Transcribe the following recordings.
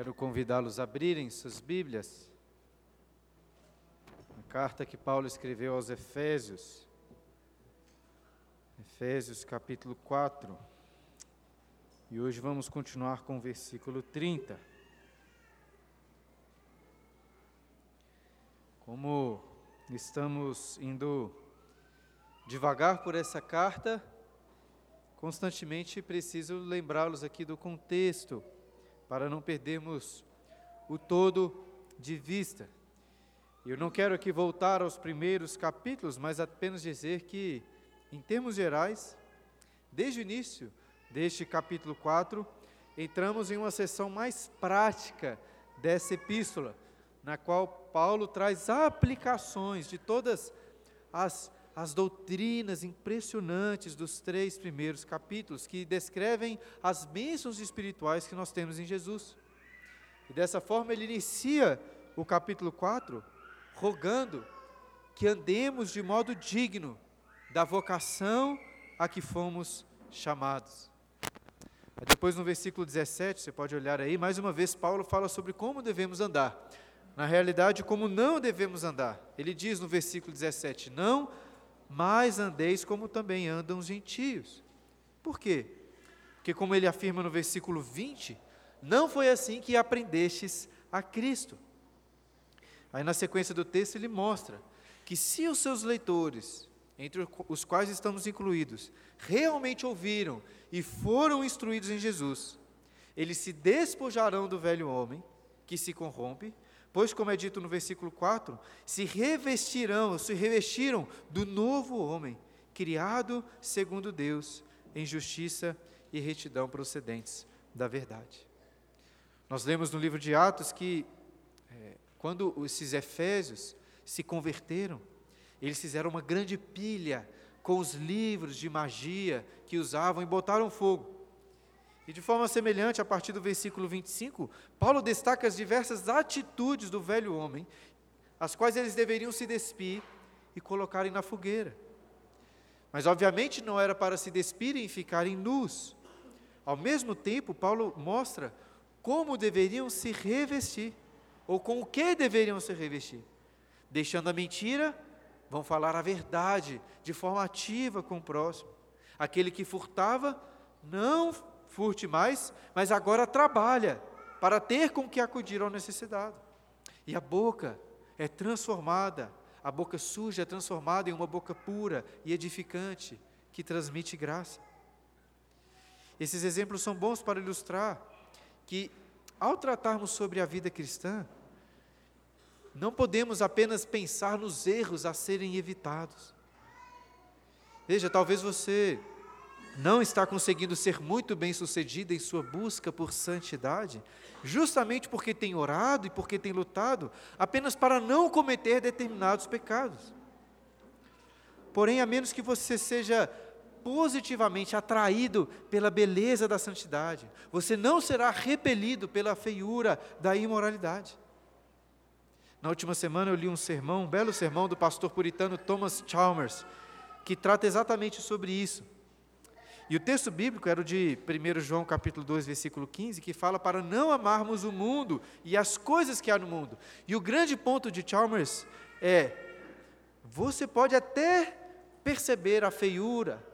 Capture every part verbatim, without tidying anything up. Quero convidá-los a abrirem suas Bíblias. A carta que Paulo escreveu aos Efésios. Efésios capítulo quatro. E hoje vamos continuar com o versículo trinta. Como estamos indo devagar por essa carta, constantemente preciso lembrá-los aqui do contexto, para não perdermos o todo de vista. Eu não quero aqui voltar aos primeiros capítulos, mas apenas dizer que, em termos gerais, desde o início deste capítulo quatro, entramos em uma sessão mais prática dessa epístola, na qual Paulo traz aplicações de todas as, as doutrinas impressionantes dos três primeiros capítulos, que descrevem as bênçãos espirituais que nós temos em Jesus. E dessa forma ele inicia o capítulo quatro, rogando que andemos de modo digno da vocação a que fomos chamados. Depois no versículo dezessete, você pode olhar aí, mais uma vez Paulo fala sobre como devemos andar. Na realidade, como não devemos andar. Ele diz no versículo dezessete, não mas andeis como também andam os gentios. Por quê? Porque como ele afirma no versículo vinte, não foi assim que aprendestes a Cristo. Aí na sequência do texto ele mostra que se os seus leitores, entre os quais estamos incluídos, realmente ouviram e foram instruídos em Jesus, eles se despojarão do velho homem, que se corrompe, pois, como é dito no versículo quatro, se revestirão, se revestiram do novo homem, criado segundo Deus, em justiça e retidão procedentes da verdade. Nós lemos no livro de Atos que, é, quando esses efésios se converteram, eles fizeram uma grande pilha com os livros de magia que usavam e botaram fogo. E de forma semelhante, a partir do versículo vinte e cinco, Paulo destaca as diversas atitudes do velho homem, as quais eles deveriam se despir e colocarem na fogueira. Mas, obviamente, não era para se despirem e ficarem nus. Ao mesmo tempo, Paulo mostra como deveriam se revestir, ou com o que deveriam se revestir. Deixando a mentira, vão falar a verdade, de forma ativa com o próximo. Aquele que furtava, não furte mais, mas agora trabalha para ter com que acudir ao necessitado. E a boca é transformada, a boca suja é transformada em uma boca pura e edificante, que transmite graça. Esses exemplos são bons para ilustrar que, ao tratarmos sobre a vida cristã, não podemos apenas pensar nos erros a serem evitados. Veja, talvez você não está conseguindo ser muito bem sucedido em sua busca por santidade, justamente porque tem orado e porque tem lutado, apenas para não cometer determinados pecados. Porém, a menos que você seja positivamente atraído pela beleza da santidade, você não será repelido pela feiura da imoralidade. Na última semana eu li um sermão, um belo sermão do pastor puritano Thomas Chalmers, que trata exatamente sobre isso. E o texto bíblico era o de primeiro João, capítulo dois, versículo quinze, que fala para não amarmos o mundo e as coisas que há no mundo. E o grande ponto de Chalmers é, você pode até perceber a feiura,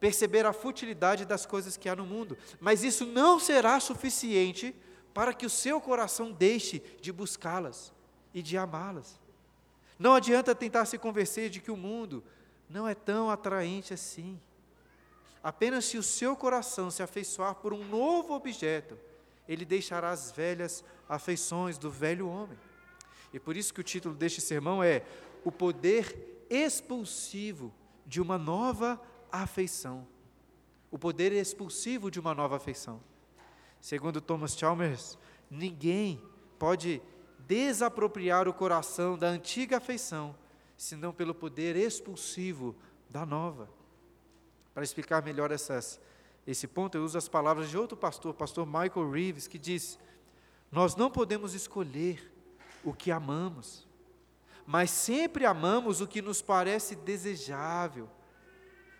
perceber a futilidade das coisas que há no mundo, mas isso não será suficiente para que o seu coração deixe de buscá-las e de amá-las. Não adianta tentar se convencer de que o mundo não é tão atraente assim. Apenas se o seu coração se afeiçoar por um novo objeto, ele deixará as velhas afeições do velho homem. E por isso que o título deste sermão é O Poder Expulsivo de uma Nova Afeição. O poder expulsivo de uma nova afeição. Segundo Thomas Chalmers, ninguém pode desapropriar o coração da antiga afeição, senão pelo poder expulsivo da nova. Para explicar melhor essas, esse ponto, eu uso as palavras de outro pastor, o pastor Michael Reeves, que diz, nós não podemos escolher o que amamos, mas sempre amamos o que nos parece desejável.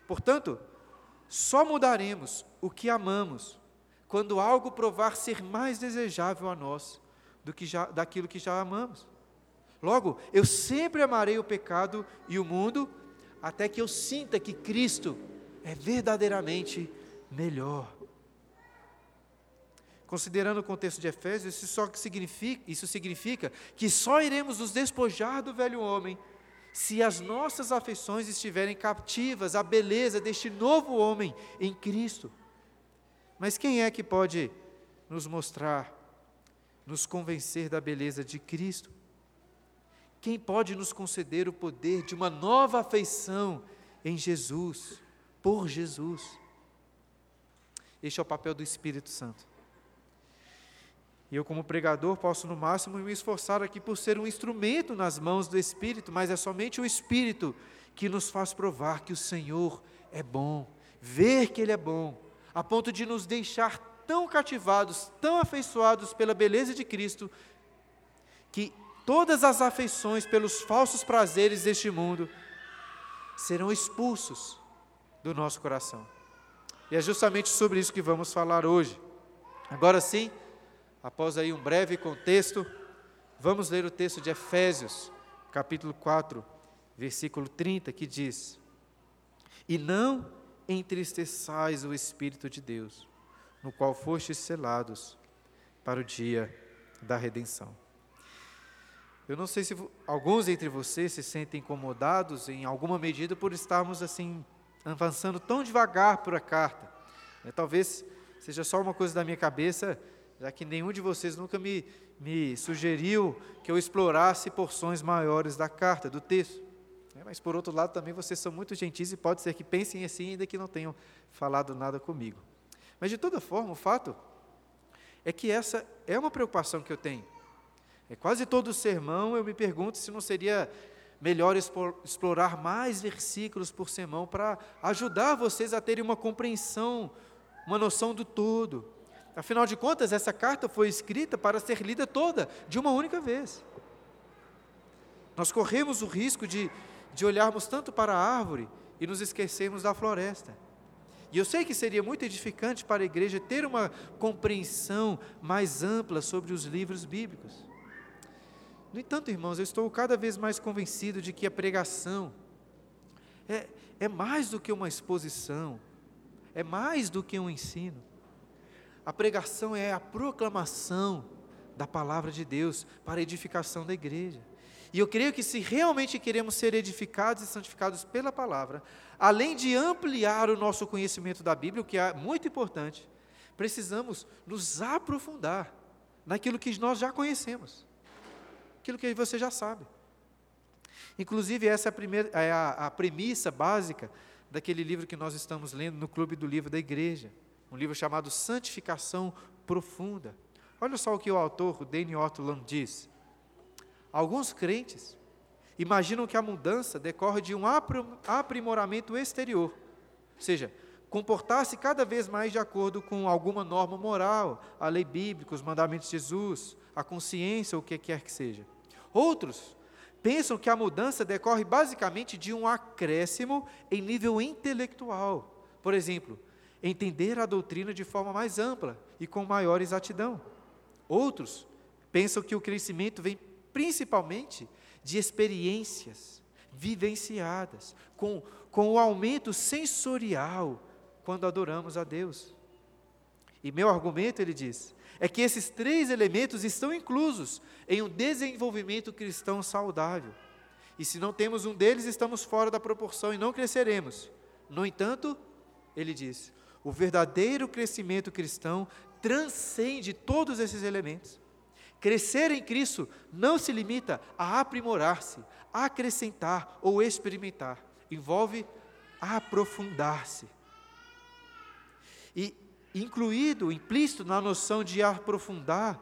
Portanto, só mudaremos o que amamos quando algo provar ser mais desejável a nós do que já, daquilo que já amamos. Logo, eu sempre amarei o pecado e o mundo, até que eu sinta que Cristo é verdadeiramente melhor. Considerando o contexto de Efésios, isso, só que significa, isso significa que só iremos nos despojar do velho homem se as nossas afeições estiverem captivas à beleza deste novo homem em Cristo. Mas quem é que pode nos mostrar, nos convencer da beleza de Cristo? Quem pode nos conceder o poder de uma nova afeição em Jesus, por Jesus? Este é o papel do Espírito Santo. E eu, como pregador, posso no máximo me esforçar aqui por ser um instrumento nas mãos do Espírito, mas é somente o Espírito que nos faz provar que o Senhor é bom, ver que Ele é bom, a ponto de nos deixar tão cativados, tão afeiçoados pela beleza de Cristo, que todas as afeições pelos falsos prazeres deste mundo serão expulsos do nosso coração. E é justamente sobre isso que vamos falar hoje. Agora sim, após aí um breve contexto, vamos ler o texto de Efésios, capítulo quatro, versículo trinta, que diz: E não entristeçais o Espírito de Deus, no qual fostes selados para o dia da redenção. Eu não sei se alguns entre vocês se sentem incomodados em alguma medida por estarmos assim, avançando tão devagar por a carta. Talvez seja só uma coisa da minha cabeça, já que nenhum de vocês nunca me, me sugeriu que eu explorasse porções maiores da carta, do texto. Mas, por outro lado, também vocês são muito gentis e pode ser que pensem assim, ainda que não tenham falado nada comigo. Mas, de toda forma, o fato é que essa é uma preocupação que eu tenho. É quase todo sermão eu me pergunto se não seria melhor explorar mais versículos por sermão para ajudar vocês a terem uma compreensão, uma noção do todo. Afinal de contas, essa carta foi escrita para ser lida toda, de uma única vez. Nós corremos o risco de, de olharmos tanto para a árvore e nos esquecermos da floresta. E eu sei que seria muito edificante para a igreja ter uma compreensão mais ampla sobre os livros bíblicos. No entanto, irmãos, eu estou cada vez mais convencido de que a pregação é, é mais do que uma exposição, é mais do que um ensino. A pregação é a proclamação da palavra de Deus para a edificação da igreja. E eu creio que se realmente queremos ser edificados e santificados pela palavra, além de ampliar o nosso conhecimento da Bíblia, o que é muito importante, precisamos nos aprofundar naquilo que nós já conhecemos, aquilo que você já sabe. Inclusive, essa é a, primeira, é a, a premissa básica daquele livro que nós estamos lendo no Clube do Livro da Igreja. Um livro chamado Santificação Profunda. Olha só o que o autor, o Danny Ortlund, diz. Alguns crentes imaginam que a mudança decorre de um aprimoramento exterior, ou seja, comportar-se cada vez mais de acordo com alguma norma moral, a lei bíblica, os mandamentos de Jesus, a consciência, o que quer que seja. Outros pensam que a mudança decorre basicamente de um acréscimo em nível intelectual. Por exemplo, entender a doutrina de forma mais ampla e com maior exatidão. Outros pensam que o crescimento vem principalmente de experiências vivenciadas, com, com o aumento sensorial quando adoramos a Deus. E meu argumento, ele diz, é que esses três elementos estão inclusos em um desenvolvimento cristão saudável. E se não temos um deles, estamos fora da proporção e não cresceremos. No entanto, ele diz, o verdadeiro crescimento cristão transcende todos esses elementos. Crescer em Cristo não se limita a aprimorar-se, a acrescentar ou experimentar. Envolve aprofundar-se. E incluído, implícito na noção de aprofundar,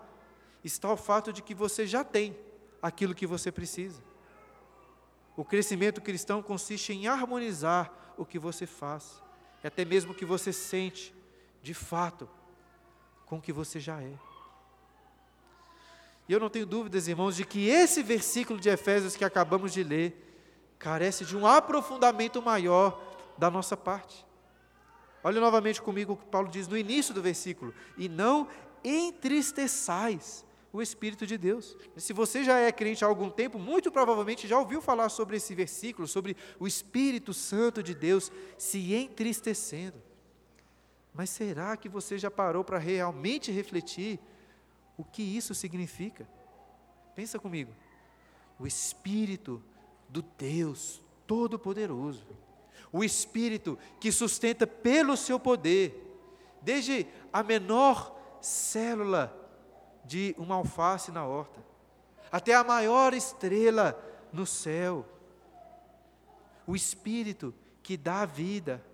está o fato de que você já tem aquilo que você precisa. O crescimento cristão consiste em harmonizar o que você faz, e até mesmo o que você sente, de fato, com o que você já é. E eu não tenho dúvidas, irmãos, de que esse versículo de Efésios que acabamos de ler carece de um aprofundamento maior da nossa parte. Olha novamente comigo o que Paulo diz no início do versículo. E não entristeçais o Espírito de Deus. Se você já é crente há algum tempo, muito provavelmente já ouviu falar sobre esse versículo, sobre o Espírito Santo de Deus se entristecendo. Mas será que você já parou para realmente refletir o que isso significa? Pensa comigo. O Espírito do Deus Todo-Poderoso, o Espírito que sustenta pelo seu poder, desde a menor célula de uma alface na horta, até a maior estrela no céu, o Espírito que dá vida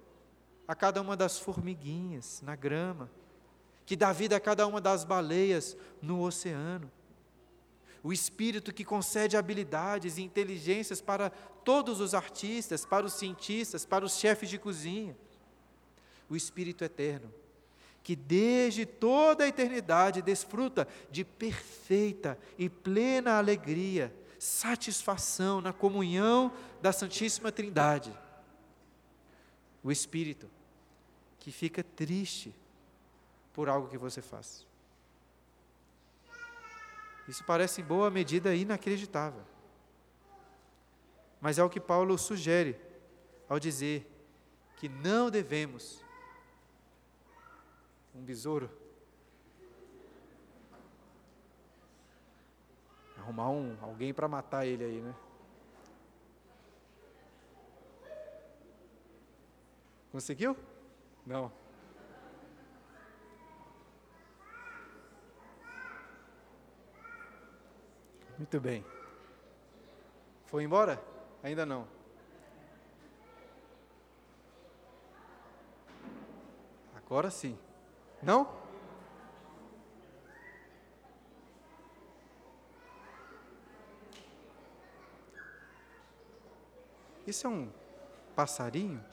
a cada uma das formiguinhas na grama, que dá vida a cada uma das baleias no oceano, o Espírito que concede habilidades e inteligências para todos os artistas, para os cientistas, para os chefes de cozinha, o Espírito eterno, que desde toda a eternidade desfruta de perfeita e plena alegria, satisfação na comunhão da Santíssima Trindade. O Espírito que fica triste por algo que você faz. Isso parece em boa medida inacreditável. Mas é o que Paulo sugere ao dizer que não devemos... Um besouro. Arrumar um, alguém para matar ele aí, né? Conseguiu? Não. Muito bem. Foi embora? Ainda não. Agora sim. Não? Isso é um passarinho?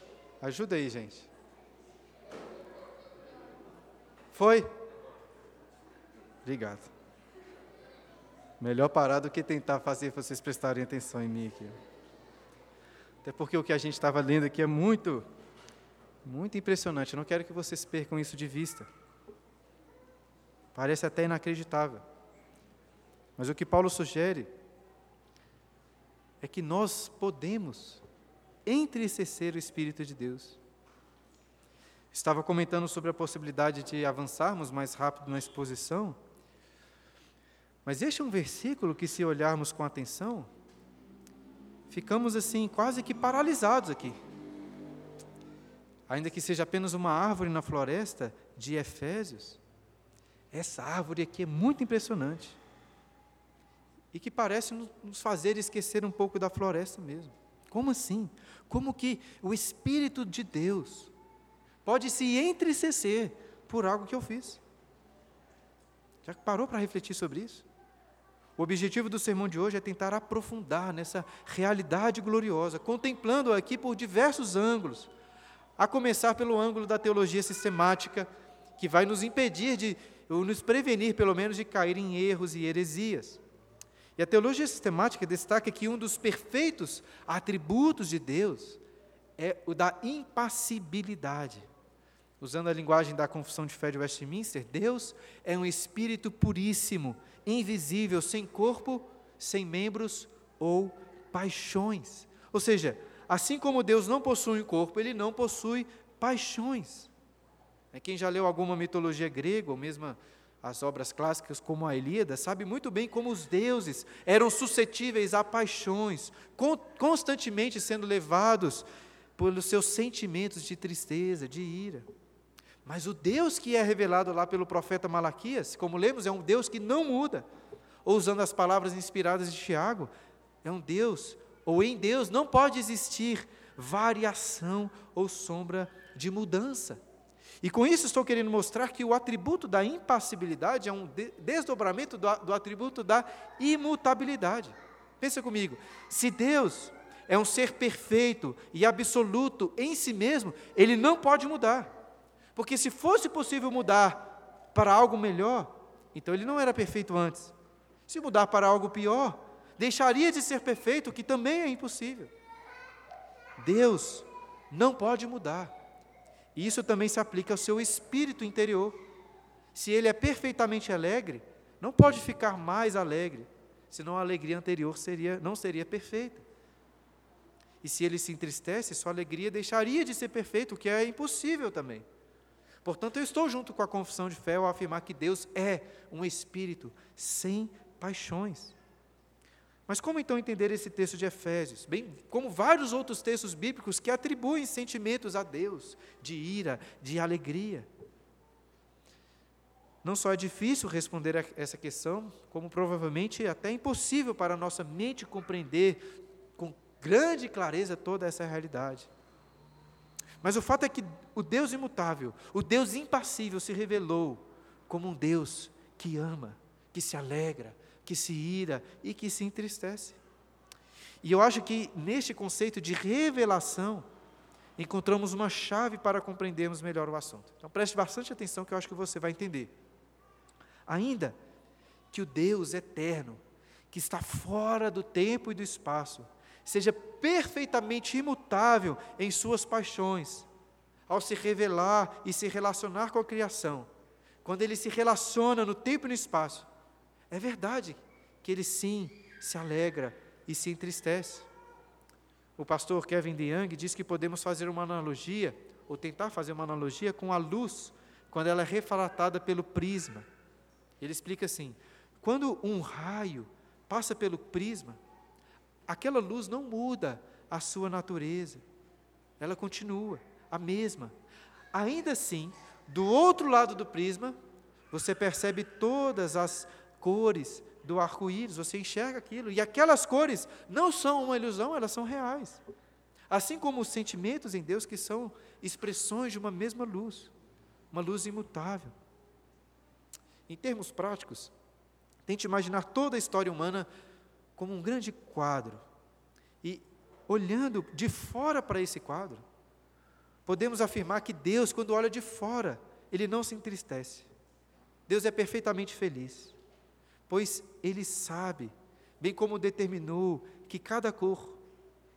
Ajuda aí, gente. Foi? Obrigado. Melhor parar do que tentar fazer vocês prestarem atenção em mim aqui. Até porque o que a gente estava lendo aqui é muito, muito impressionante. Eu não quero que vocês percam isso de vista. Parece até inacreditável. Mas o que Paulo sugere é que nós podemos entristecer o Espírito de Deus. Estava comentando sobre a possibilidade de avançarmos mais rápido na exposição, mas este é um versículo que, se olharmos com atenção, ficamos assim, quase que paralisados aqui. Ainda que seja apenas uma árvore na floresta de Efésios, essa árvore aqui é muito impressionante e que parece nos fazer esquecer um pouco da floresta mesmo. Como assim? Como que o Espírito de Deus pode se entristecer por algo que eu fiz? Já parou para refletir sobre isso? O objetivo do sermão de hoje é tentar aprofundar nessa realidade gloriosa, contemplando-a aqui por diversos ângulos, a começar pelo ângulo da teologia sistemática, que vai nos impedir de, ou nos prevenir, pelo menos, de cair em erros e heresias. E a teologia sistemática destaca que um dos perfeitos atributos de Deus é o da impassibilidade. Usando a linguagem da Confissão de Fé de Westminster, Deus é um espírito puríssimo, invisível, sem corpo, sem membros ou paixões. Ou seja, assim como Deus não possui um corpo, Ele não possui paixões. Quem já leu alguma mitologia grega, ou mesmo as obras clássicas como a Ilíada, sabe muito bem como os deuses eram suscetíveis a paixões, constantemente sendo levados pelos seus sentimentos de tristeza, de ira. Mas o Deus que é revelado lá pelo profeta Malaquias, como lemos, é um Deus que não muda. Ou, usando as palavras inspiradas de Tiago, é um Deus, ou em Deus não pode existir variação ou sombra de mudança. E com isso estou querendo mostrar que o atributo da impassibilidade é um de- desdobramento do, a- do atributo da imutabilidade. Pensa comigo, se Deus é um ser perfeito e absoluto em si mesmo, Ele não pode mudar. Porque se fosse possível mudar para algo melhor, então Ele não era perfeito antes. Se mudar para algo pior, deixaria de ser perfeito, o que também é impossível. Deus não pode mudar. E isso também se aplica ao seu espírito interior. Se ele é perfeitamente alegre, não pode ficar mais alegre, senão a alegria anterior seria, não seria perfeita. E se ele se entristece, sua alegria deixaria de ser perfeita, o que é impossível também. Portanto, eu estou junto com a confissão de fé ao afirmar que Deus é um Espírito sem paixões. Mas como então entender esse texto de Efésios? Bem, como vários outros textos bíblicos que atribuem sentimentos a Deus, de ira, de alegria. Não só é difícil responder a essa questão, como provavelmente até impossível para a nossa mente compreender com grande clareza toda essa realidade. Mas o fato é que o Deus imutável, o Deus impassível se revelou como um Deus que ama, que se alegra, que se ira e que se entristece. E eu acho que neste conceito de revelação, encontramos uma chave para compreendermos melhor o assunto. Então preste bastante atenção que eu acho que você vai entender. Ainda que o Deus eterno, que está fora do tempo e do espaço, seja perfeitamente imutável em suas paixões, ao se revelar e se relacionar com a criação, quando ele se relaciona no tempo e no espaço, é verdade que ele sim se alegra e se entristece. O pastor Kevin De Young diz que podemos fazer uma analogia, ou tentar fazer uma analogia com a luz, quando ela é refratada pelo prisma. Ele explica assim, quando um raio passa pelo prisma, aquela luz não muda a sua natureza, ela continua a mesma. Ainda assim, do outro lado do prisma, você percebe todas as cores do arco-íris, você enxerga aquilo, e aquelas cores não são uma ilusão, elas são reais. Assim como os sentimentos em Deus que são expressões de uma mesma luz, uma luz imutável. Em termos práticos, tente imaginar toda a história humana como um grande quadro. E, olhando de fora para esse quadro, podemos afirmar que Deus, quando olha de fora, Ele não se entristece. Deus é perfeitamente feliz, pois Ele sabe, bem como determinou, que cada cor,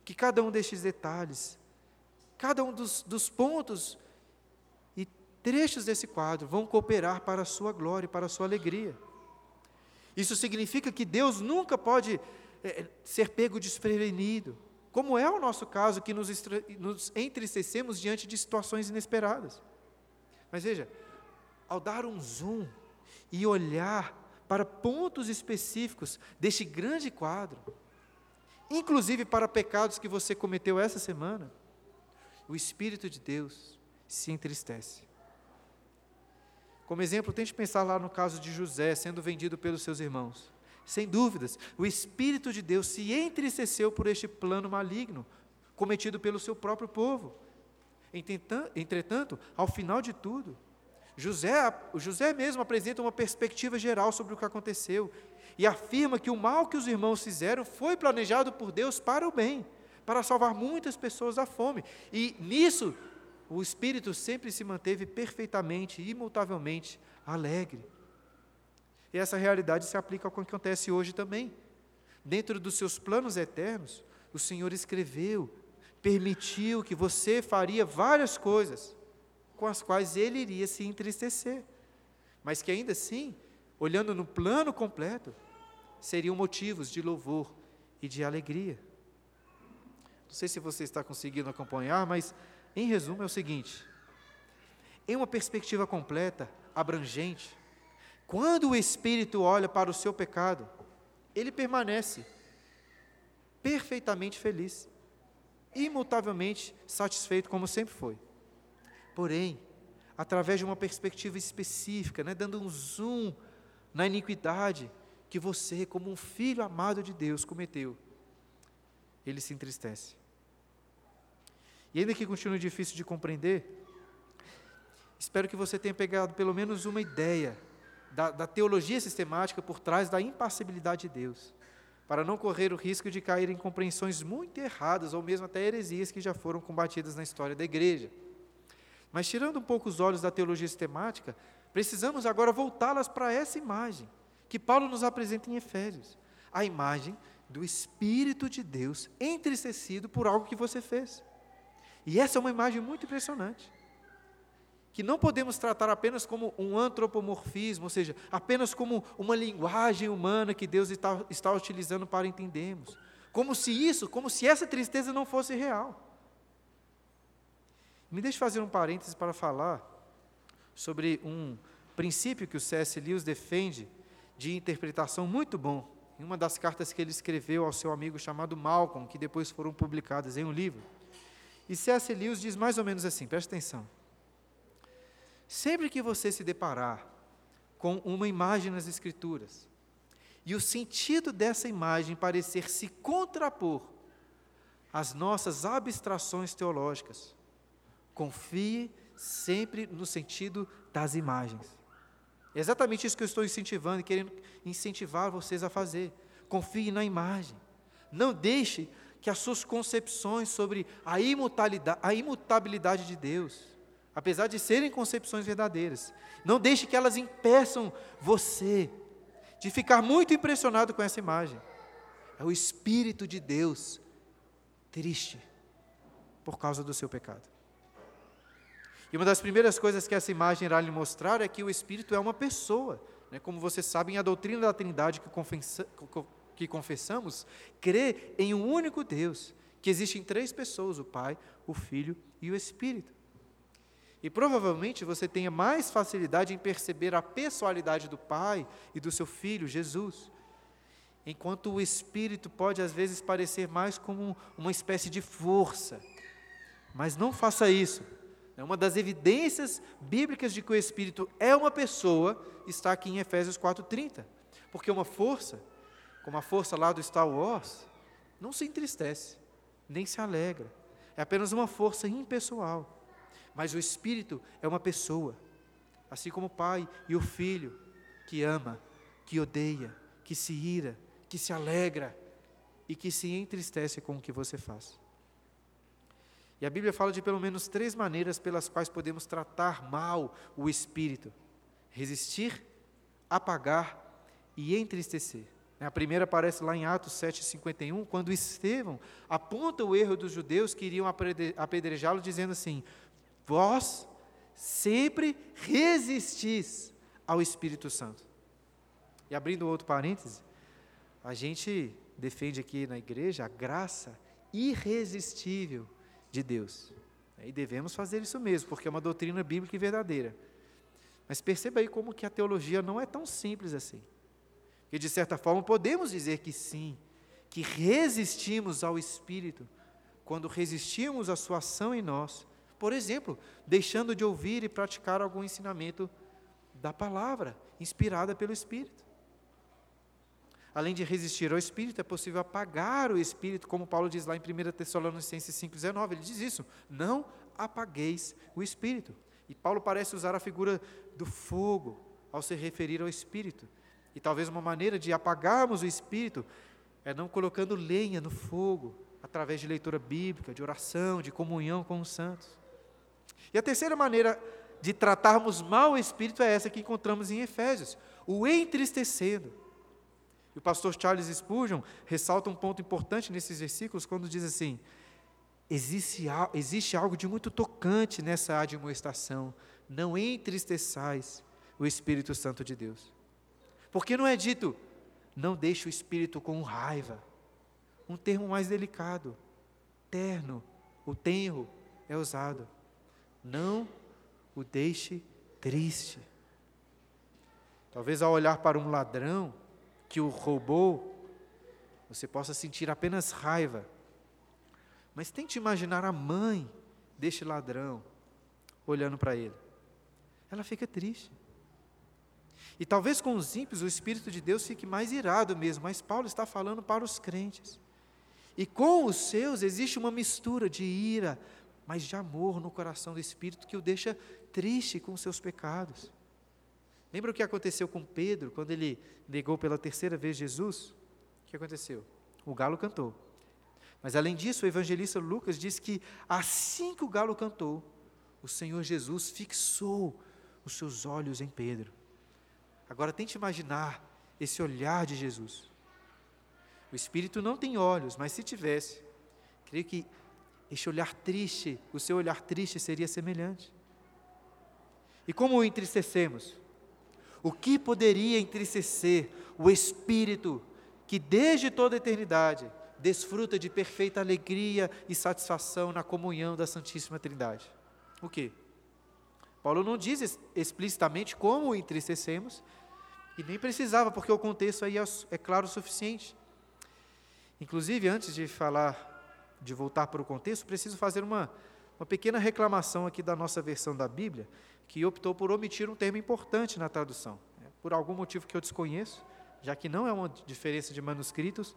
que cada um destes detalhes, cada um dos, dos pontos e trechos desse quadro vão cooperar para a sua glória e para a sua alegria. Isso significa que Deus nunca pode é, ser pego desprevenido, como é o nosso caso, que nos, nos entristecemos diante de situações inesperadas. Mas veja, ao dar um zoom e olhar para pontos específicos deste grande quadro, inclusive para pecados que você cometeu essa semana, o Espírito de Deus se entristece. Como exemplo, tente pensar lá no caso de José, sendo vendido pelos seus irmãos. Sem dúvidas, o Espírito de Deus se entristeceu por este plano maligno, cometido pelo seu próprio povo. Entretanto, ao final de tudo, José, José mesmo apresenta uma perspectiva geral sobre o que aconteceu, e afirma que o mal que os irmãos fizeram foi planejado por Deus para o bem, para salvar muitas pessoas da fome, e nisso, o Espírito sempre se manteve perfeitamente, imutavelmente alegre. E essa realidade se aplica ao que acontece hoje também. Dentro dos seus planos eternos, o Senhor escreveu, permitiu que você faria várias coisas com as quais Ele iria se entristecer, mas que ainda assim, olhando no plano completo, seriam motivos de louvor e de alegria. Não sei se você está conseguindo acompanhar, mas em resumo é o seguinte, em uma perspectiva completa, abrangente, quando o Espírito olha para o seu pecado, ele permanece perfeitamente feliz, imutavelmente satisfeito como sempre foi. Porém, através de uma perspectiva específica, né, dando um zoom na iniquidade que você, como um filho amado de Deus, cometeu, ele se entristece. E ainda que continue difícil de compreender, espero que você tenha pegado pelo menos uma ideia da, da teologia sistemática por trás da impassibilidade de Deus, para não correr o risco de cair em compreensões muito erradas, ou mesmo até heresias que já foram combatidas na história da igreja. Mas tirando um pouco os olhos da teologia sistemática, precisamos agora voltá-las para essa imagem, que Paulo nos apresenta em Efésios, a imagem do Espírito de Deus entristecido por algo que você fez. E essa é uma imagem muito impressionante. que não podemos tratar apenas como um antropomorfismo, ou seja, apenas como uma linguagem humana que Deus está, está utilizando para entendermos. Como se isso, como se essa tristeza não fosse real. Me deixe fazer um parêntese para falar sobre um princípio que o C S Lewis defende de interpretação muito bom, em uma das cartas que ele escreveu ao seu amigo chamado Malcolm, que depois foram publicadas em um livro. E C S Lewis diz mais ou menos assim, presta atenção. Sempre que você se deparar com uma imagem nas Escrituras, e o sentido dessa imagem parecer se contrapor às nossas abstrações teológicas, confie sempre no sentido das imagens. É exatamente isso que eu estou incentivando e querendo incentivar vocês a fazer. Confie na imagem. Não deixe que as suas concepções sobre a imutabilidade, a imutabilidade de Deus, apesar de serem concepções verdadeiras, não deixe que elas impeçam você de ficar muito impressionado com essa imagem. É o Espírito de Deus triste por causa do seu pecado. E uma das primeiras coisas que essa imagem irá lhe mostrar é que o Espírito é uma pessoa. Né? Como vocês sabem, a doutrina da Trindade que, confessa, que confessamos crê em um único Deus, que existe em três pessoas, o Pai, o Filho e o Espírito. E provavelmente você tenha mais facilidade em perceber a pessoalidade do Pai e do seu Filho, Jesus, enquanto o Espírito pode às vezes parecer mais como uma espécie de força. Mas não faça isso. Uma das evidências bíblicas de que o Espírito é uma pessoa está aqui em Efésios quatro, trinta. Porque uma força, como a força lá do Star Wars, não se entristece, nem se alegra. É apenas uma força impessoal. Mas o Espírito é uma pessoa, assim como o Pai e o Filho, que ama, que odeia, que se ira, que se alegra e que se entristece com o que você faz. E a Bíblia fala de pelo menos três maneiras pelas quais podemos tratar mal o Espírito: resistir, apagar e entristecer. A primeira aparece lá em Atos sete, cinquenta e um, quando Estevão aponta o erro dos judeus que iriam apedrejá-lo, dizendo assim: vós sempre resistis ao Espírito Santo. E abrindo outro parêntese, a gente defende aqui na igreja a graça irresistível de Deus. E devemos fazer isso mesmo, porque é uma doutrina bíblica e verdadeira. Mas perceba aí como que a teologia não é tão simples assim. Porque, de certa forma, podemos dizer que sim, que resistimos ao Espírito, quando resistimos à sua ação em nós, por exemplo, deixando de ouvir e praticar algum ensinamento da palavra, inspirada pelo Espírito. Além de resistir ao Espírito, é possível apagar o Espírito, como Paulo diz lá em primeira Tessalonicenses cinco, dezenove, ele diz isso: não apagueis o Espírito. E Paulo parece usar a figura do fogo ao se referir ao Espírito. E talvez uma maneira de apagarmos o Espírito é não colocando lenha no fogo, através de leitura bíblica, de oração, de comunhão com os santos. E a terceira maneira de tratarmos mal o Espírito é essa que encontramos em Efésios: o entristecendo. E o pastor Charles Spurgeon ressalta um ponto importante nesses versículos, quando diz assim: existe, existe algo de muito tocante nessa admoestação, não entristeçais o Espírito Santo de Deus. Porque não é dito, não deixe o Espírito com raiva. Um termo mais delicado, terno, o tenro, é usado. Não o deixe triste. Talvez ao olhar para um ladrão que o roubou, você possa sentir apenas raiva. Mas tente imaginar a mãe deste ladrão olhando para ele. Ela fica triste. E talvez com os ímpios o Espírito de Deus fique mais irado mesmo, mas Paulo está falando para os crentes. E com os seus existe uma mistura de ira, mas de amor no coração do Espírito, que o deixa triste com seus pecados. Lembra o que aconteceu com Pedro, quando ele negou pela terceira vez Jesus? O que aconteceu? O galo cantou. Mas além disso, o evangelista Lucas diz que assim que o galo cantou, o Senhor Jesus fixou os seus olhos em Pedro. Agora tente imaginar esse olhar de Jesus. O Espírito não tem olhos, mas se tivesse, creio que este olhar triste, o seu olhar triste seria semelhante. E como o entristecemos? O que poderia entristecer o Espírito que desde toda a eternidade desfruta de perfeita alegria e satisfação na comunhão da Santíssima Trindade? O quê? Paulo não diz explicitamente como o entristecemos, e nem precisava, porque o contexto aí é, é claro o suficiente. Inclusive, antes de falar, de voltar para o contexto, preciso fazer uma, uma pequena reclamação aqui da nossa versão da Bíblia, que optou por omitir um termo importante na tradução, né? Por algum motivo que eu desconheço, já que não é uma diferença de manuscritos,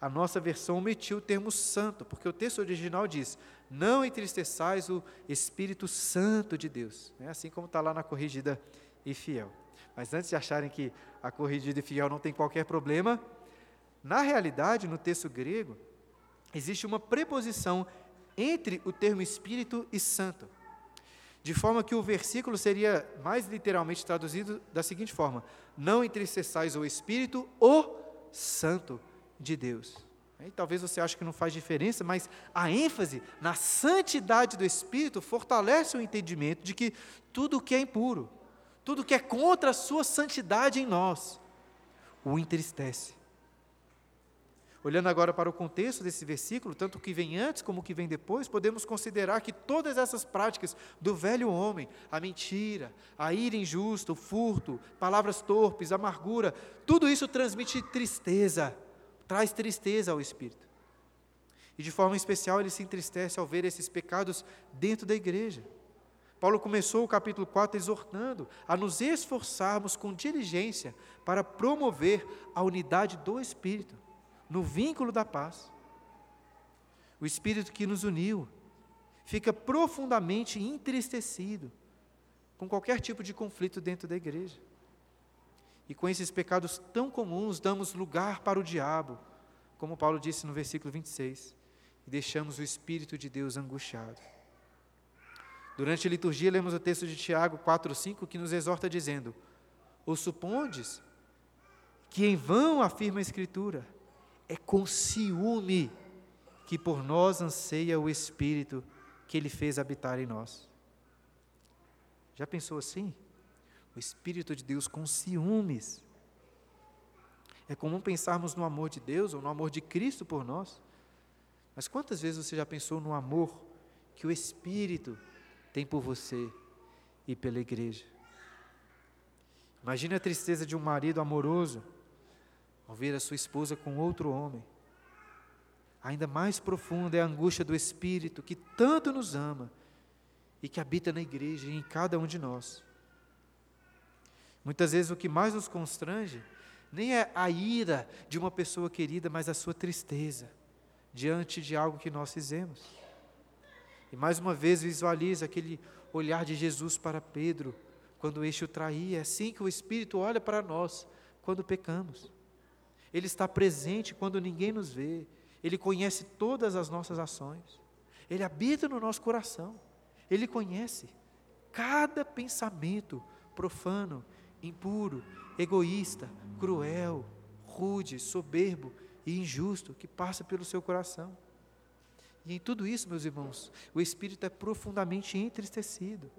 a nossa versão omitiu o termo santo, porque o texto original diz, não entristeçais o Espírito Santo de Deus, né? Assim como está lá na Corrigida e Fiel. Mas antes de acharem que a Corrigida e Fiel não tem qualquer problema, na realidade, no texto grego, existe uma preposição entre o termo Espírito e Santo, de forma que o versículo seria mais literalmente traduzido da seguinte forma, não entristeçais o Espírito, o Santo de Deus. E talvez você ache que não faz diferença, mas a ênfase na santidade do Espírito fortalece o entendimento de que tudo o que é impuro, tudo o que é contra a sua santidade em nós, o entristece. Olhando agora para o contexto desse versículo, tanto o que vem antes como o que vem depois, podemos considerar que todas essas práticas do velho homem, a mentira, a ira injusta, o furto, palavras torpes, amargura, tudo isso transmite tristeza, traz tristeza ao Espírito. E de forma especial ele se entristece ao ver esses pecados dentro da igreja. Paulo começou o capítulo quatro exortando a nos esforçarmos com diligência para promover a unidade do Espírito, no vínculo da paz. O Espírito que nos uniu fica profundamente entristecido com qualquer tipo de conflito dentro da igreja. E com esses pecados tão comuns, damos lugar para o diabo, como Paulo disse no versículo vinte e seis, e deixamos o Espírito de Deus angustiado. Durante a liturgia, lemos o texto de Tiago quatro, cinco, que nos exorta dizendo, ou supondes que em vão, afirma a Escritura, é com ciúme que por nós anseia o Espírito que Ele fez habitar em nós. Já pensou assim? O Espírito de Deus com ciúmes. É comum pensarmos no amor de Deus ou no amor de Cristo por nós, mas quantas vezes você já pensou no amor que o Espírito tem por você e pela igreja? Imagine a tristeza de um marido amoroso ao ver a sua esposa com outro homem. Ainda mais profunda é a angústia do Espírito que tanto nos ama e que habita na igreja e em cada um de nós. Muitas vezes o que mais nos constrange nem é a ira de uma pessoa querida, mas a sua tristeza diante de algo que nós fizemos. E mais uma vez visualiza aquele olhar de Jesus para Pedro quando este o traía. É assim que o Espírito olha para nós quando pecamos. Ele está presente quando ninguém nos vê. Ele conhece todas as nossas ações. Ele habita no nosso coração. Ele conhece cada pensamento profano, impuro, egoísta, cruel, rude, soberbo e injusto que passa pelo seu coração. E em tudo isso, meus irmãos, o Espírito é profundamente entristecido.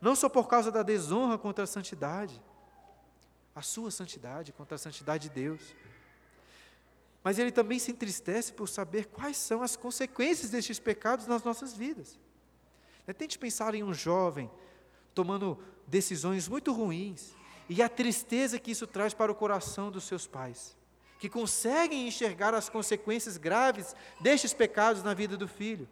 Não só por causa da desonra contra a santidade, a sua santidade, contra a santidade de Deus, mas ele também se entristece por saber quais são as consequências destes pecados nas nossas vidas. Tente pensar em um jovem tomando decisões muito ruins e a tristeza que isso traz para o coração dos seus pais, que conseguem enxergar as consequências graves destes pecados na vida do filho.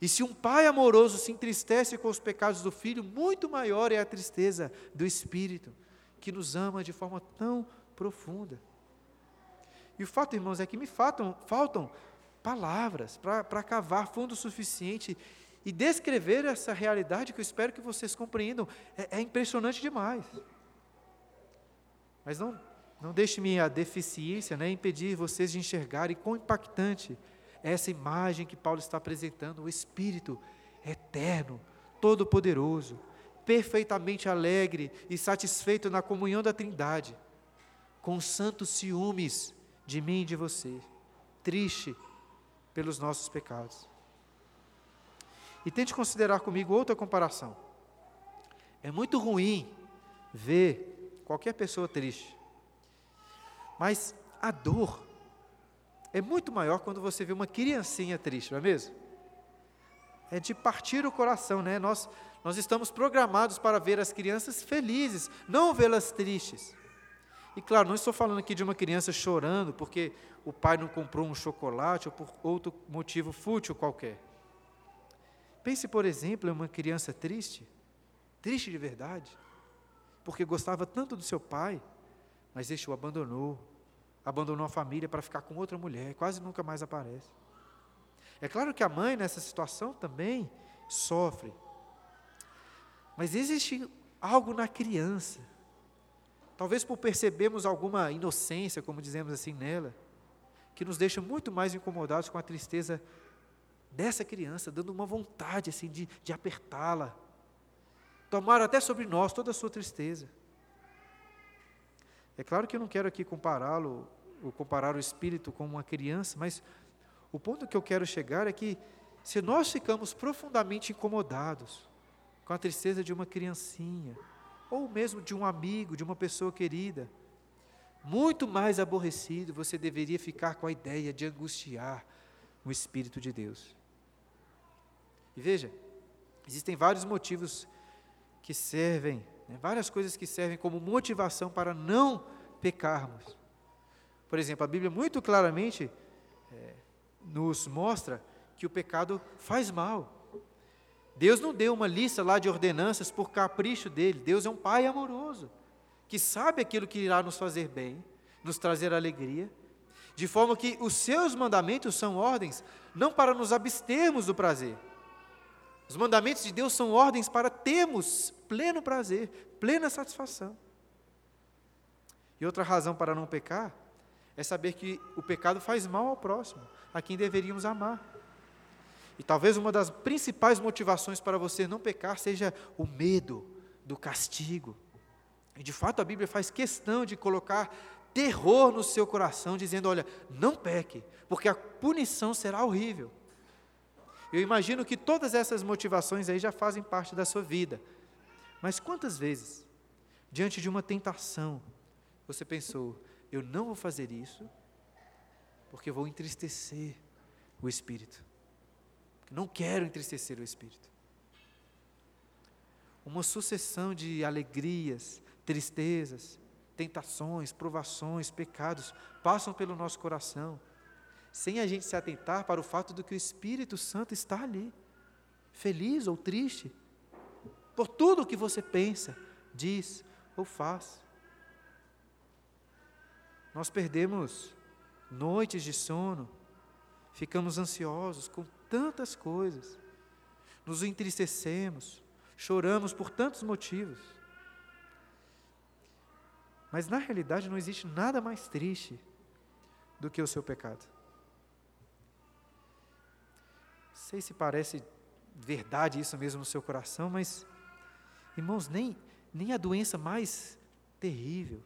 E se um pai amoroso se entristece com os pecados do filho, muito maior é a tristeza do Espírito, que nos ama de forma tão profunda. E o fato, irmãos, é que me faltam, faltam palavras para cavar fundo o suficiente e descrever essa realidade que eu espero que vocês compreendam. É, é impressionante demais. Mas não, não deixe minha deficiência, né, impedir vocês de enxergarem quão impactante é essa imagem que Paulo está apresentando, o Espírito eterno, todo-poderoso, perfeitamente alegre e satisfeito na comunhão da Trindade, com santos ciúmes de mim e de você, triste pelos nossos pecados. E tente considerar comigo outra comparação. É muito ruim ver qualquer pessoa triste. Mas a dor é muito maior quando você vê uma criancinha triste, não é mesmo? É de partir o coração, né? Nós, nós estamos programados para ver as crianças felizes, não vê-las tristes. E claro, não estou falando aqui de uma criança chorando porque o pai não comprou um chocolate ou por outro motivo fútil qualquer. Pense, por exemplo, em uma criança triste, triste de verdade, porque gostava tanto do seu pai, mas este o abandonou, abandonou a família para ficar com outra mulher, quase nunca mais aparece. É claro que a mãe, nessa situação, também sofre. Mas existe algo na criança, talvez por percebermos alguma inocência, como dizemos assim, nela, que nos deixa muito mais incomodados com a tristeza dessa criança, dando uma vontade assim, de, de apertá-la, tomar até sobre nós toda a sua tristeza. É claro que eu não quero aqui compará-lo, ou comparar o espírito com uma criança, mas o ponto que eu quero chegar é que, se nós ficamos profundamente incomodados com a tristeza de uma criancinha, ou mesmo de um amigo, de uma pessoa querida, muito mais aborrecido você deveria ficar com a ideia de angustiar o Espírito de Deus. E veja, existem vários motivos que servem, né, várias coisas que servem como motivação para não pecarmos. Por exemplo, a Bíblia muito claramente é, nos mostra que o pecado faz mal. Deus não deu uma lista lá de ordenanças por capricho dele. Deus é um pai amoroso, que sabe aquilo que irá nos fazer bem, nos trazer alegria, de forma que os seus mandamentos são ordens, não para nos abstermos do prazer. Os mandamentos de Deus são ordens para termos pleno prazer, plena satisfação. E outra razão para não pecar é saber que o pecado faz mal ao próximo, a quem deveríamos amar. E talvez uma das principais motivações para você não pecar seja o medo do castigo. E de fato a Bíblia faz questão de colocar terror no seu coração, dizendo, olha, não peque, porque a punição será horrível. Eu imagino que todas essas motivações aí já fazem parte da sua vida. Mas quantas vezes, diante de uma tentação, você pensou, eu não vou fazer isso, porque eu vou entristecer o Espírito. Não quero entristecer o Espírito. Uma sucessão de alegrias, tristezas, tentações, provações, pecados, passam pelo nosso coração, sem a gente se atentar para o fato do que o Espírito Santo está ali, feliz ou triste, por tudo o que você pensa, diz ou faz. Nós perdemos noites de sono, ficamos ansiosos com tantas coisas, nos entristecemos, choramos por tantos motivos. Mas na realidade não existe nada mais triste do que o seu pecado. Não sei se parece verdade isso mesmo no seu coração, mas, irmãos, nem, nem a doença mais terrível,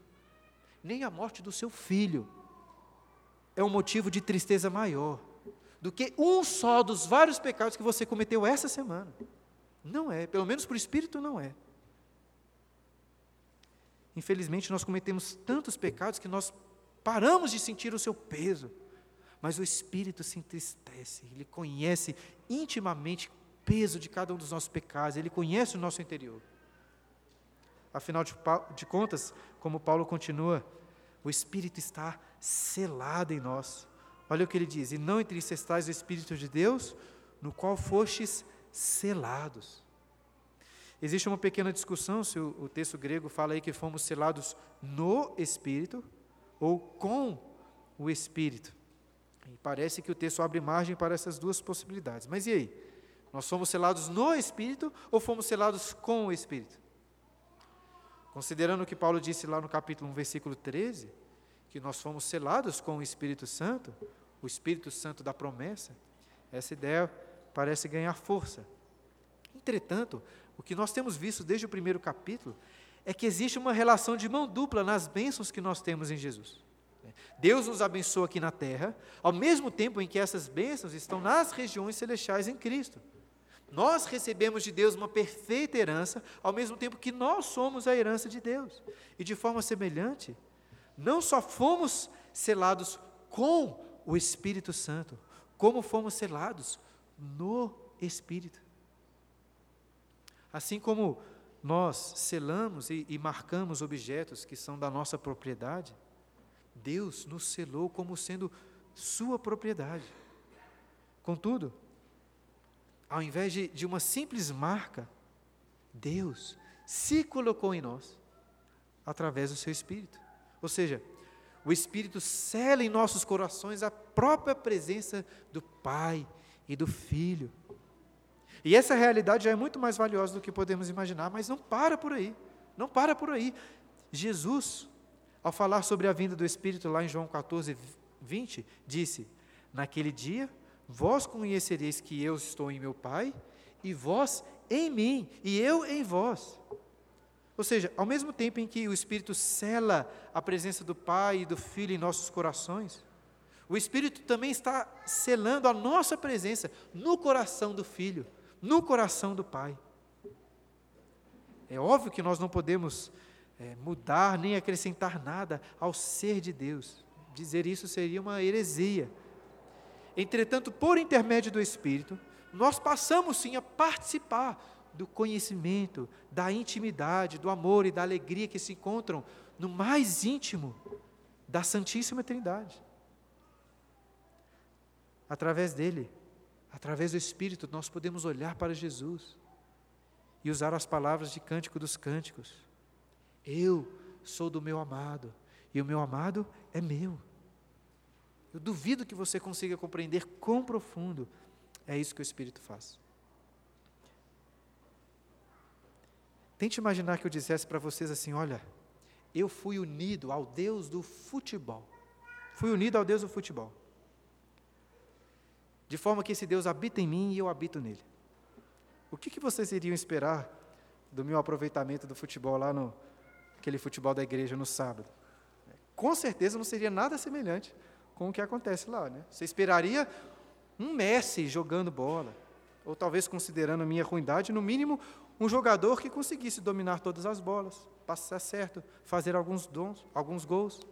nem a morte do seu filho é um motivo de tristeza maior do que um só dos vários pecados que você cometeu essa semana. Não é, pelo menos para o Espírito não é. Infelizmente nós cometemos tantos pecados que nós paramos de sentir o seu peso, mas o Espírito se entristece, ele conhece intimamente o peso de cada um dos nossos pecados, ele conhece o nosso interior. Afinal de, de contas, como Paulo continua, o Espírito está selado em nós. Olha o que ele diz, e não entristeçais o Espírito de Deus, no qual fostes selados. Existe uma pequena discussão se o, o texto grego fala aí que fomos selados no Espírito ou com o Espírito. E parece que o texto abre margem para essas duas possibilidades. Mas e aí? Nós fomos selados no Espírito ou fomos selados com o Espírito? Considerando o que Paulo disse lá no capítulo um, versículo treze, que nós fomos selados com o Espírito Santo, o Espírito Santo da promessa, essa ideia parece ganhar força. Entretanto, o que nós temos visto desde o primeiro capítulo é que existe uma relação de mão dupla nas bênçãos que nós temos em Jesus. Deus nos abençoa aqui na terra, ao mesmo tempo em que essas bênçãos estão nas regiões celestiais em Cristo. Nós recebemos de Deus uma perfeita herança, ao mesmo tempo que nós somos a herança de Deus. E de forma semelhante, não só fomos selados com o Espírito Santo, como fomos selados no Espírito. Assim como nós selamos e, e marcamos objetos que são da nossa propriedade, Deus nos selou como sendo sua propriedade. Contudo, ao invés de, de uma simples marca, Deus se colocou em nós através do seu Espírito. Ou seja, o Espírito sela em nossos corações a própria presença do Pai e do Filho. E essa realidade já é muito mais valiosa do que podemos imaginar, mas não para por aí, não para por aí. Jesus, ao falar sobre a vinda do Espírito lá em João catorze, vinte, disse: naquele dia, vós conhecereis que eu estou em meu Pai, e vós em mim, e eu em vós. Ou seja, ao mesmo tempo em que o Espírito sela a presença do Pai e do Filho em nossos corações, o Espírito também está selando a nossa presença no coração do Filho, no coração do Pai. É óbvio que nós não podemos é, mudar nem acrescentar nada ao ser de Deus. Dizer isso seria uma heresia. Entretanto, por intermédio do Espírito, nós passamos sim a participar do conhecimento, da intimidade, do amor e da alegria que se encontram no mais íntimo da Santíssima Trindade. Através dele, através do Espírito, nós podemos olhar para Jesus e usar as palavras de Cântico dos Cânticos. Eu sou do meu amado e o meu amado é meu. Eu duvido que você consiga compreender quão profundo é isso que o Espírito faz. Tente imaginar que eu dissesse para vocês assim: olha, eu fui unido ao Deus do futebol. Fui unido ao Deus do futebol. De forma que esse Deus habita em mim e eu habito nele. O que, que vocês iriam esperar do meu aproveitamento do futebol lá no, aquele futebol da igreja no sábado? Com certeza não seria nada semelhante com o que acontece lá, né? Você esperaria um Messi jogando bola, ou talvez, considerando a minha ruindade, no mínimo, um jogador que conseguisse dominar todas as bolas, passar certo, fazer alguns dons, alguns gols.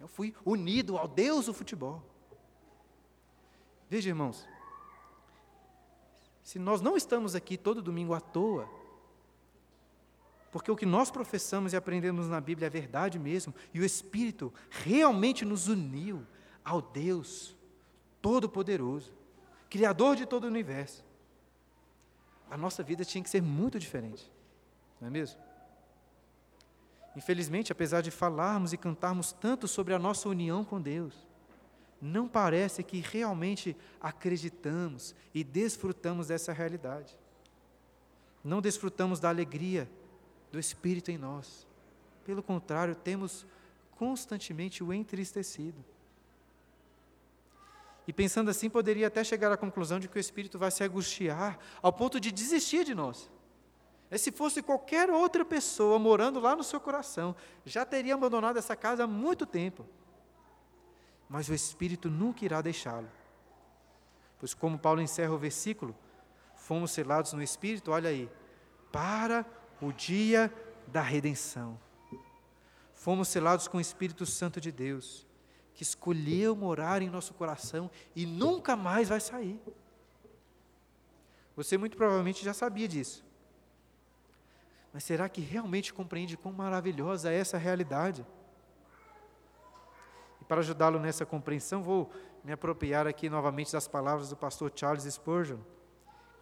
Eu fui unido ao Deus do futebol. Veja, irmãos, se nós não estamos aqui todo domingo à toa, porque o que nós professamos e aprendemos na Bíblia é verdade mesmo, e o Espírito realmente nos uniu ao Deus Todo-Poderoso, Criador de todo o universo, a nossa vida tinha que ser muito diferente, não é mesmo? Infelizmente, apesar de falarmos e cantarmos tanto sobre a nossa união com Deus, não parece que realmente acreditamos e desfrutamos dessa realidade. Não desfrutamos da alegria do Espírito em nós. Pelo contrário, temos constantemente o entristecido. E pensando assim, poderia até chegar à conclusão de que o Espírito vai se angustiar ao ponto de desistir de nós. É, se fosse qualquer outra pessoa morando lá no seu coração, já teria abandonado essa casa há muito tempo. Mas o Espírito nunca irá deixá-lo. Pois como Paulo encerra o versículo, fomos selados no Espírito, olha aí, para o dia da redenção. Fomos selados com o Espírito Santo de Deus, que escolheu morar em nosso coração e nunca mais vai sair. Você muito provavelmente já sabia disso. Mas será que realmente compreende quão maravilhosa é essa realidade? Para ajudá-lo nessa compreensão, vou me apropriar aqui novamente das palavras do pastor Charles Spurgeon,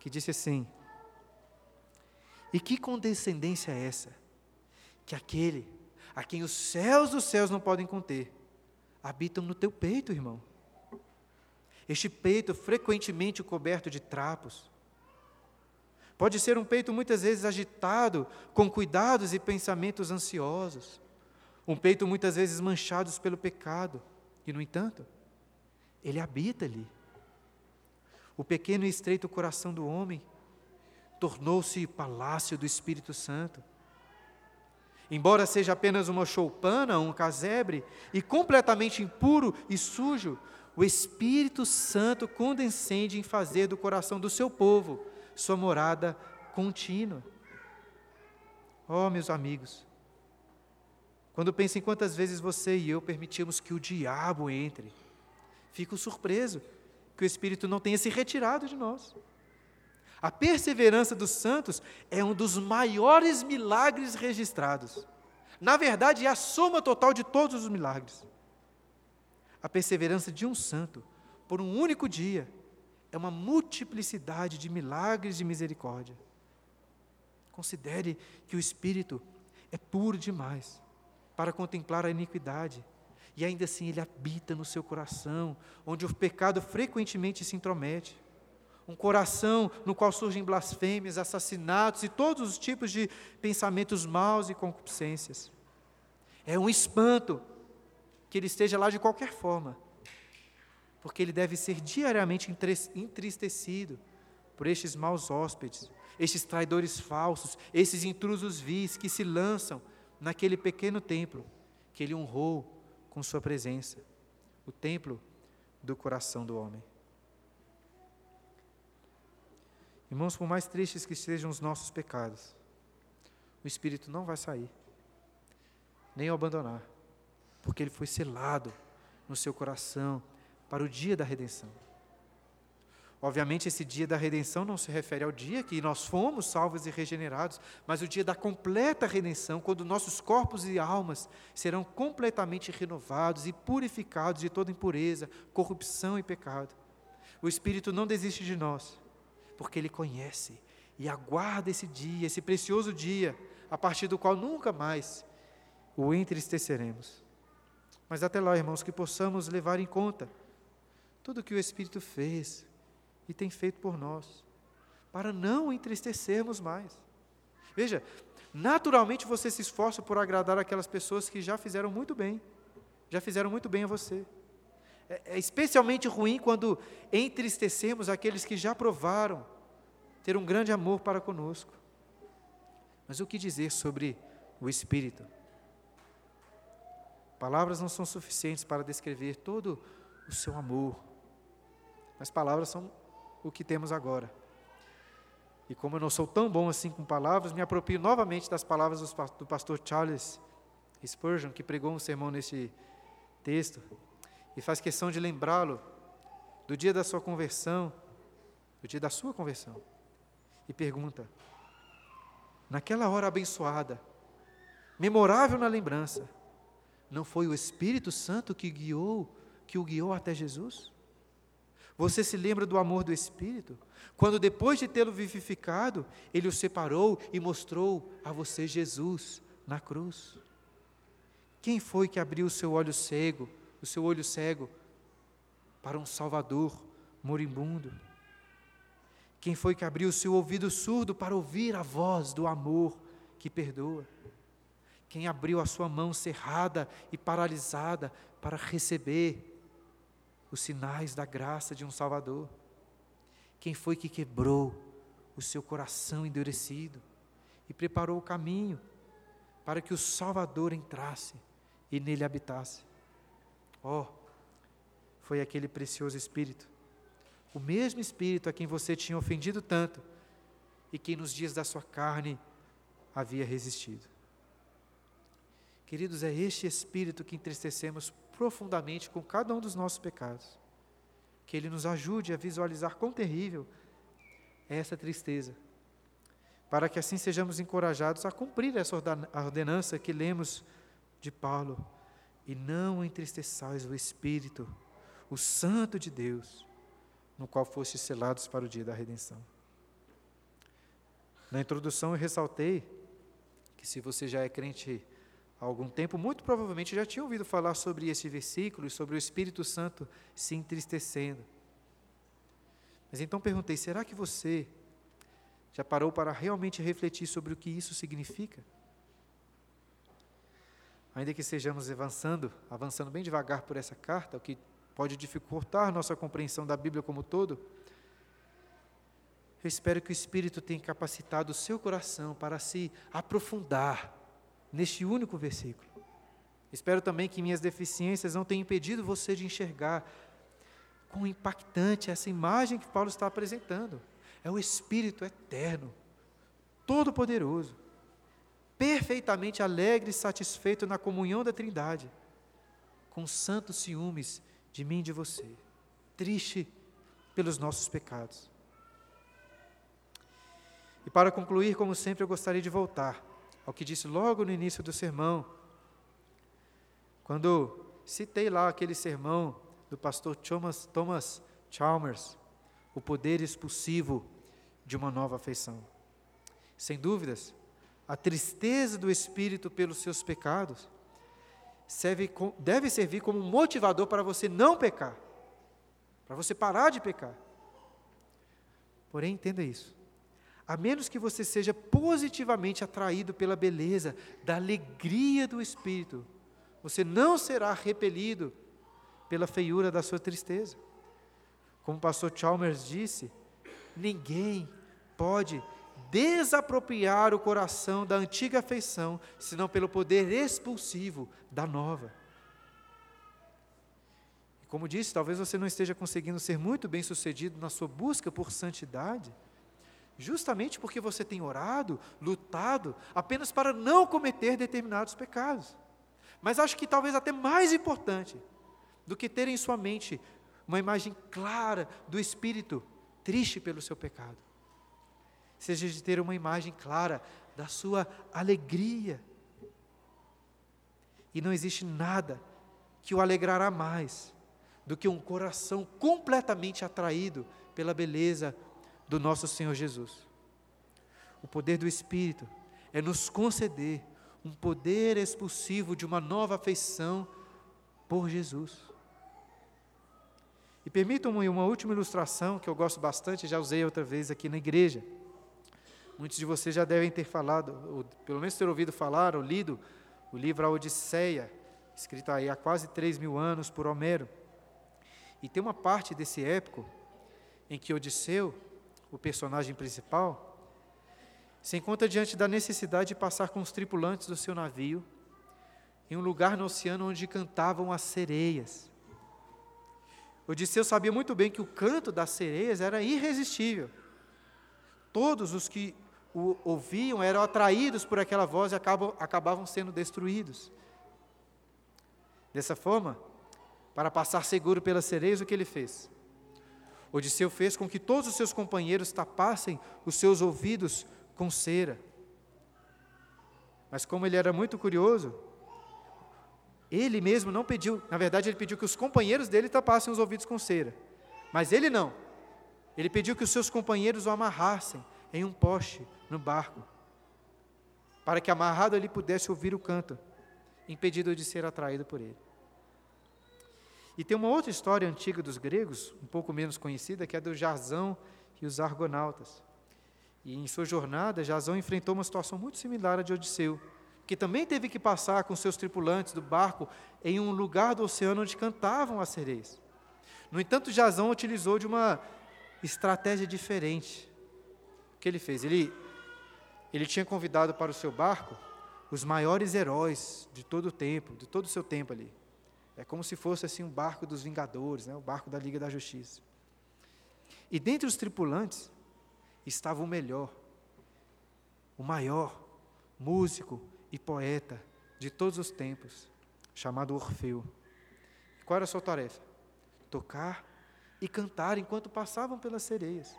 que disse assim: e que condescendência é essa, que aquele a quem os céus dos céus não podem conter, habitam no teu peito, irmão. Este peito, frequentemente coberto de trapos, pode ser um peito muitas vezes agitado com cuidados e pensamentos ansiosos, um peito muitas vezes manchado pelo pecado, e no entanto, ele habita ali. O pequeno e estreito coração do homem tornou-se palácio do Espírito Santo. Embora seja apenas uma choupana, um casebre, e completamente impuro e sujo, o Espírito Santo condescende em fazer do coração do seu povo sua morada contínua. Oh, meus amigos, quando penso em quantas vezes você e eu permitimos que o diabo entre, fico surpreso que o Espírito não tenha se retirado de nós. A perseverança dos santos é um dos maiores milagres registrados. Na verdade, é a soma total de todos os milagres. A perseverança de um santo, por um único dia, é uma multiplicidade de milagres de misericórdia. Considere que o Espírito é puro demais para contemplar a iniquidade, e ainda assim ele habita no seu coração, onde o pecado frequentemente se intromete. Um coração no qual surgem blasfêmias, assassinatos e todos os tipos de pensamentos maus e concupiscências. É um espanto que ele esteja lá de qualquer forma, porque ele deve ser diariamente entristecido por estes maus hóspedes, estes traidores falsos, esses intrusos vis que se lançam naquele pequeno templo que ele honrou com sua presença, o templo do coração do homem. Irmãos, por mais tristes que sejam os nossos pecados, o Espírito não vai sair, nem o abandonar, porque ele foi selado no seu coração para o dia da redenção. Obviamente, esse dia da redenção não se refere ao dia que nós fomos salvos e regenerados, mas o dia da completa redenção, quando nossos corpos e almas serão completamente renovados e purificados de toda impureza, corrupção e pecado. O Espírito não desiste de nós, porque ele conhece e aguarda esse dia, esse precioso dia, a partir do qual nunca mais o entristeceremos. Mas até lá, irmãos, que possamos levar em conta tudo o que o Espírito fez e tem feito por nós, para não entristecermos mais. Veja, naturalmente você se esforça por agradar aquelas pessoas que já fizeram muito bem, já fizeram muito bem a você. É especialmente ruim quando entristecemos aqueles que já provaram ter um grande amor para conosco. Mas o que dizer sobre o Espírito? Palavras não são suficientes para descrever todo o seu amor, mas palavras são o que temos agora. E como eu não sou tão bom assim com palavras, me apropio novamente das palavras do pastor Charles Spurgeon, que pregou um sermão neste texto, e faz questão de lembrá-lo do dia da sua conversão, do dia da sua conversão, e pergunta: naquela hora abençoada, memorável na lembrança, não foi o Espírito Santo que guiou, que o guiou até Jesus? Você se lembra do amor do Espírito? Quando, depois de tê-lo vivificado, ele o separou e mostrou a você Jesus na cruz. Quem foi que abriu o seu olho cego, o seu olho cego para um Salvador moribundo? Quem foi que abriu o seu ouvido surdo para ouvir a voz do amor que perdoa? Quem abriu a sua mão cerrada e paralisada para receber os sinais da graça de um Salvador? Quem foi que quebrou o seu coração endurecido e preparou o caminho para que o Salvador entrasse e nele habitasse? Oh, foi aquele precioso Espírito, o mesmo Espírito a quem você tinha ofendido tanto e quem nos dias da sua carne havia resistido. Queridos, é este Espírito que entristecemos profundamente com cada um dos nossos pecados. Que ele nos ajude a visualizar quão terrível é essa tristeza, para que assim sejamos encorajados a cumprir essa ordenança que lemos de Paulo: e não entristeçais o Espírito, o Santo de Deus, no qual fostes selados para o dia da redenção. Na introdução eu ressaltei que, se você já é crente há algum tempo, muito provavelmente já tinha ouvido falar sobre este versículo e sobre o Espírito Santo se entristecendo. Mas então perguntei: será que você já parou para realmente refletir sobre o que isso significa? Ainda que estejamos avançando, avançando bem devagar por essa carta, o que pode dificultar nossa compreensão da Bíblia como um todo, eu espero que o Espírito tenha capacitado o seu coração para se aprofundar neste único versículo. Espero também que minhas deficiências não tenham impedido você de enxergar quão impactante é essa imagem que Paulo está apresentando. é o Espírito eterno, todo-poderoso, perfeitamente alegre e satisfeito na comunhão da Trindade, com santos ciúmes de mim e de você, triste pelos nossos pecados. E para concluir, como sempre, eu gostaria de voltar ao que disse logo no início do sermão, quando citei lá aquele sermão do pastor Thomas, Thomas Chalmers, o poder expulsivo de uma nova afeição. Sem dúvidas, a tristeza do Espírito pelos seus pecados serve, deve servir como motivador para você não pecar, para você parar de pecar. Porém, entenda isso. A menos que você seja positivamente atraído pela beleza, da alegria do Espírito, você não será repelido pela feiura da sua tristeza. Como o pastor Chalmers disse, ninguém pode desapropriar o coração da antiga afeição, senão pelo poder expulsivo da nova. Como disse, talvez você não esteja conseguindo ser muito bem sucedido na sua busca por santidade, justamente porque você tem orado, lutado, apenas para não cometer determinados pecados. Mas acho que talvez até mais importante do que ter em sua mente uma imagem clara do Espírito triste pelo seu pecado, seja de ter uma imagem clara da sua alegria. E não existe nada que o alegrará mais do que um coração completamente atraído pela beleza do nosso Senhor Jesus. O poder do Espírito é nos conceder um poder expulsivo de uma nova afeição por Jesus. E permitam-me uma última ilustração que eu gosto bastante, já usei outra vez aqui na igreja. Muitos de vocês já devem ter falado, ou pelo menos ter ouvido falar, ou lido, o livro A Odisseia, escrito aí há quase três mil anos por Homero. E tem uma parte desse épico em que Odisseu, o personagem principal, se encontra diante da necessidade de passar com os tripulantes do seu navio em um lugar no oceano onde cantavam as sereias. Odisseu sabia muito bem que o canto das sereias era irresistível. Todos os que o ouviam eram atraídos por aquela voz e acabam, acabavam sendo destruídos. Dessa forma, para passar seguro pelas sereias, o que ele fez? Odisseu fez com que todos os seus companheiros tapassem os seus ouvidos com cera. Mas como ele era muito curioso, ele mesmo não pediu, na verdade ele pediu que os companheiros dele tapassem os ouvidos com cera, mas ele não, ele pediu que os seus companheiros o amarrassem em um poste no barco, para que amarrado ele pudesse ouvir o canto, impedido de ser atraído por ele. E tem uma outra história antiga dos gregos, um pouco menos conhecida, que é a do Jasão e os Argonautas. E em sua jornada, Jasão enfrentou uma situação muito similar à de Odisseu, que também teve que passar com seus tripulantes do barco em um lugar do oceano onde cantavam as sereias. No entanto, Jasão utilizou de uma estratégia diferente. O que ele fez? Ele, ele tinha convidado para o seu barco os maiores heróis de todo o tempo, de todo o seu tempo ali. É como se fosse assim um barco dos Vingadores, né? O barco da Liga da Justiça. E dentre os tripulantes estava o melhor, o maior músico e poeta de todos os tempos, chamado Orfeu. E qual era a sua tarefa? Tocar e cantar enquanto passavam pelas sereias,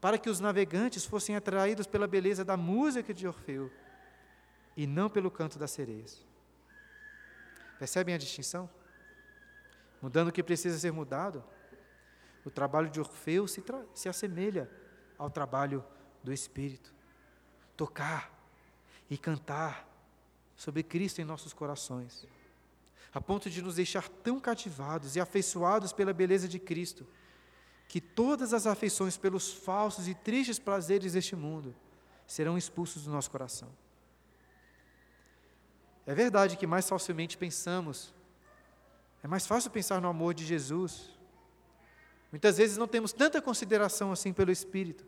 para que os navegantes fossem atraídos pela beleza da música de Orfeu e não pelo canto das sereias. Percebem a distinção? Mudando o que precisa ser mudado, o trabalho de Orfeu se, tra- se assemelha ao trabalho do Espírito. Tocar e cantar sobre Cristo em nossos corações, a ponto de nos deixar tão cativados e afeiçoados pela beleza de Cristo, que todas as afeições pelos falsos e tristes prazeres deste mundo serão expulsos do nosso coração. É verdade que mais facilmente pensamos, é mais fácil pensar no amor de Jesus. Muitas vezes não temos tanta consideração assim pelo Espírito.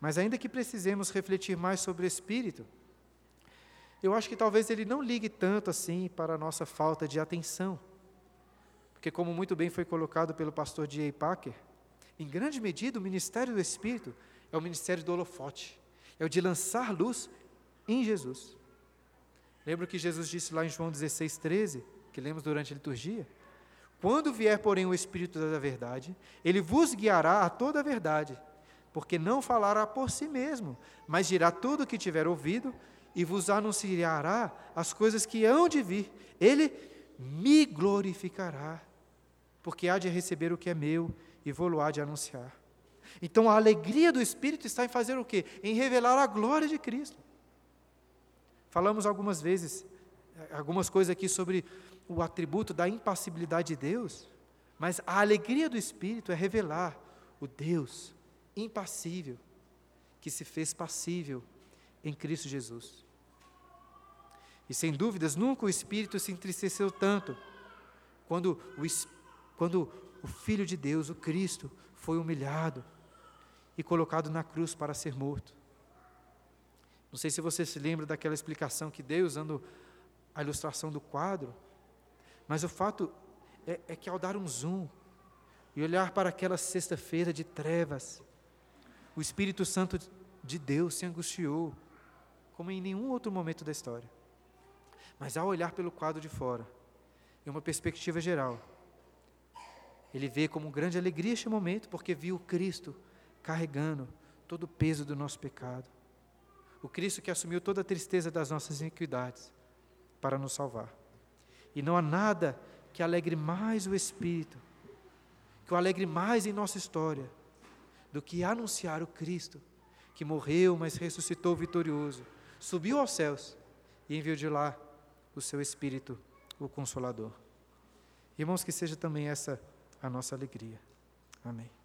Mas ainda que precisemos refletir mais sobre o Espírito, eu acho que talvez ele não ligue tanto assim para a nossa falta de atenção. Porque como muito bem foi colocado pelo pastor D A Packer, Em grande medida, o ministério do Espírito é o ministério do holofote, é o de lançar luz em Jesus. Lembra o que Jesus disse lá em João dezesseis, treze, que lemos durante a liturgia? Quando vier, porém, o Espírito da verdade, ele vos guiará a toda a verdade, porque não falará por si mesmo, mas dirá tudo o que tiver ouvido e vos anunciará as coisas que hão de vir. Ele me glorificará, porque há de receber o que é meu e vou-lo há de anunciar. Então, a alegria do Espírito está em fazer o quê? Em revelar a glória de Cristo. Falamos algumas vezes, algumas coisas aqui sobre o atributo da impassibilidade de Deus, mas a alegria do Espírito é revelar o Deus impassível, que se fez passível em Cristo Jesus. E sem dúvidas, nunca o Espírito se entristeceu tanto quando o, quando o Filho de Deus, o Cristo, foi humilhado e colocado na cruz para ser morto. Não sei se você se lembra daquela explicação que dei usando a ilustração do quadro, mas o fato é, é que ao dar um zoom e olhar para aquela sexta-feira de trevas, o Espírito Santo de Deus se angustiou, como em nenhum outro momento da história. Mas ao olhar pelo quadro de fora, em uma perspectiva geral, ele vê como grande alegria este momento, porque viu Cristo carregando todo o peso do nosso pecado. O Cristo que assumiu toda a tristeza das nossas iniquidades para nos salvar. E não há nada que alegre mais o Espírito, que o alegre mais em nossa história, do que anunciar o Cristo, que morreu, mas ressuscitou vitorioso, subiu aos céus e enviou de lá o seu Espírito, o Consolador. Irmãos, que seja também essa a nossa alegria. Amém.